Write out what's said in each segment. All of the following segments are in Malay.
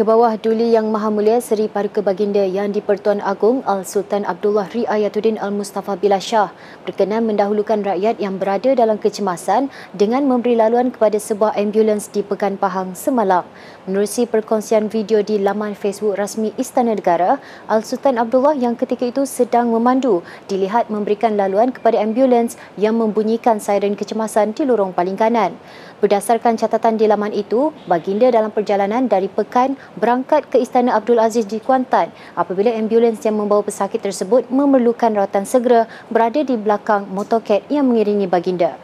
ke bawah duli Yang Maha Mulia Seri Paduka Baginda Yang di-Pertuan Agong Al-Sultan Abdullah Ri'ayatuddin Al-Mustafa Billah Shah berkenan mendahulukan rakyat yang berada dalam kecemasan dengan memberi laluan kepada sebuah ambulans di Pekan Pahang semalam. Menerusi perkongsian video di laman Facebook rasmi Istana Negara, Al-Sultan Abdullah yang ketika itu sedang memandu dilihat memberikan laluan kepada ambulans yang membunyikan siren kecemasan di lorong paling kanan. Berdasarkan catatan di laman itu, baginda dalam perjalanan dari Pekan berangkat ke Istana Abdul Aziz di Kuantan apabila ambulans yang membawa pesakit tersebut memerlukan rawatan segera berada di belakang motorcade yang mengiringi baginda.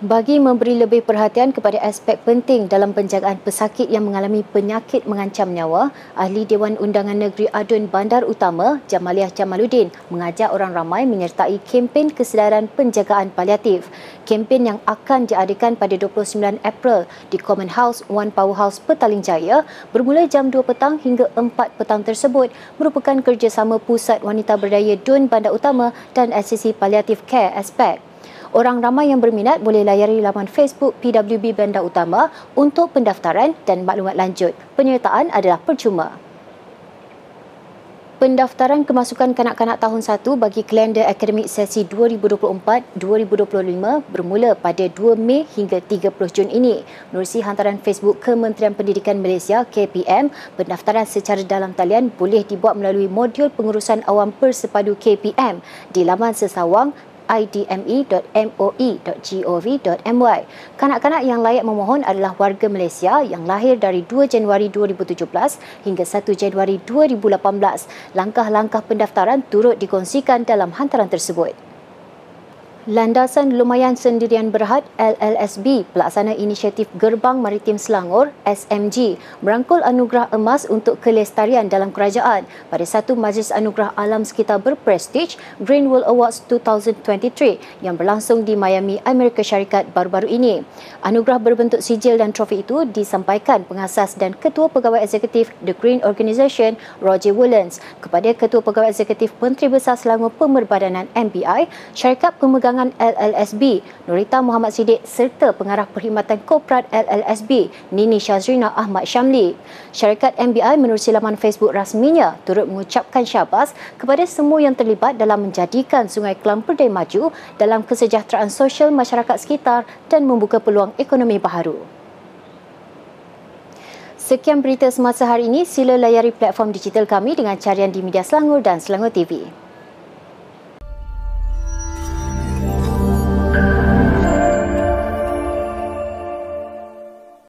Bagi memberi lebih perhatian kepada aspek penting dalam penjagaan pesakit yang mengalami penyakit mengancam nyawa, Ahli Dewan Undangan Negeri ADUN Bandar Utama Jamaliah Jamaluddin mengajak orang ramai menyertai kempen kesedaran penjagaan paliatif. Kempen yang akan diadakan pada 29 April di Common House, One Powerhouse, Petaling Jaya bermula jam 2 petang hingga 4 petang tersebut merupakan kerjasama Pusat Wanita Berdaya DUN Bandar Utama dan Asosiasi Paliatif Care ASPEC. Orang ramai yang berminat boleh layari laman Facebook PWB Bandar Utama untuk pendaftaran dan maklumat lanjut. Penyertaan adalah percuma. Pendaftaran kemasukan kanak-kanak tahun 1 bagi kalender akademik sesi 2024-2025 bermula pada 2 Mei hingga 30 Jun ini. Menerusi hantaran Facebook Kementerian Pendidikan Malaysia KPM, pendaftaran secara dalam talian boleh dibuat melalui modul pengurusan awam Persepadu KPM di laman sesawang idme.moe.gov.my. Kanak-kanak yang layak memohon adalah warga Malaysia yang lahir dari 2 Januari 2017 hingga 1 Januari 2018. Langkah-langkah pendaftaran turut dikongsikan dalam hantaran tersebut. Landasan Lumayan Sendirian Berhad LLSB pelaksana inisiatif Gerbang Maritim Selangor SMG merangkul anugerah emas untuk kelestarian dalam kerajaan pada satu Majlis Anugerah Alam Sekitar Berprestij Green World Awards 2023 yang berlangsung di Miami, Amerika Syarikat baru-baru ini. Anugerah berbentuk sijil dan trofi itu disampaikan pengasas dan Ketua Pegawai Eksekutif The Green Organisation Roger Wollans kepada Ketua Pegawai Eksekutif Menteri Besar Selangor Pemerbadanan MBI, Syarikat Pemegang LLSB, Nurita Muhammad Sidik serta Pengarah Perkhidmatan Korporat LLSB, Nini Shazrina Ahmad Shamli. Syarikat MBI menerusi laman Facebook rasminya turut mengucapkan syabas kepada semua yang terlibat dalam menjadikan Sungai Klang berdaya maju dalam kesejahteraan sosial masyarakat sekitar dan membuka peluang ekonomi baharu. Sekian berita semasa hari ini. Sila layari platform digital kami dengan carian di Media Selangor dan Selangor TV.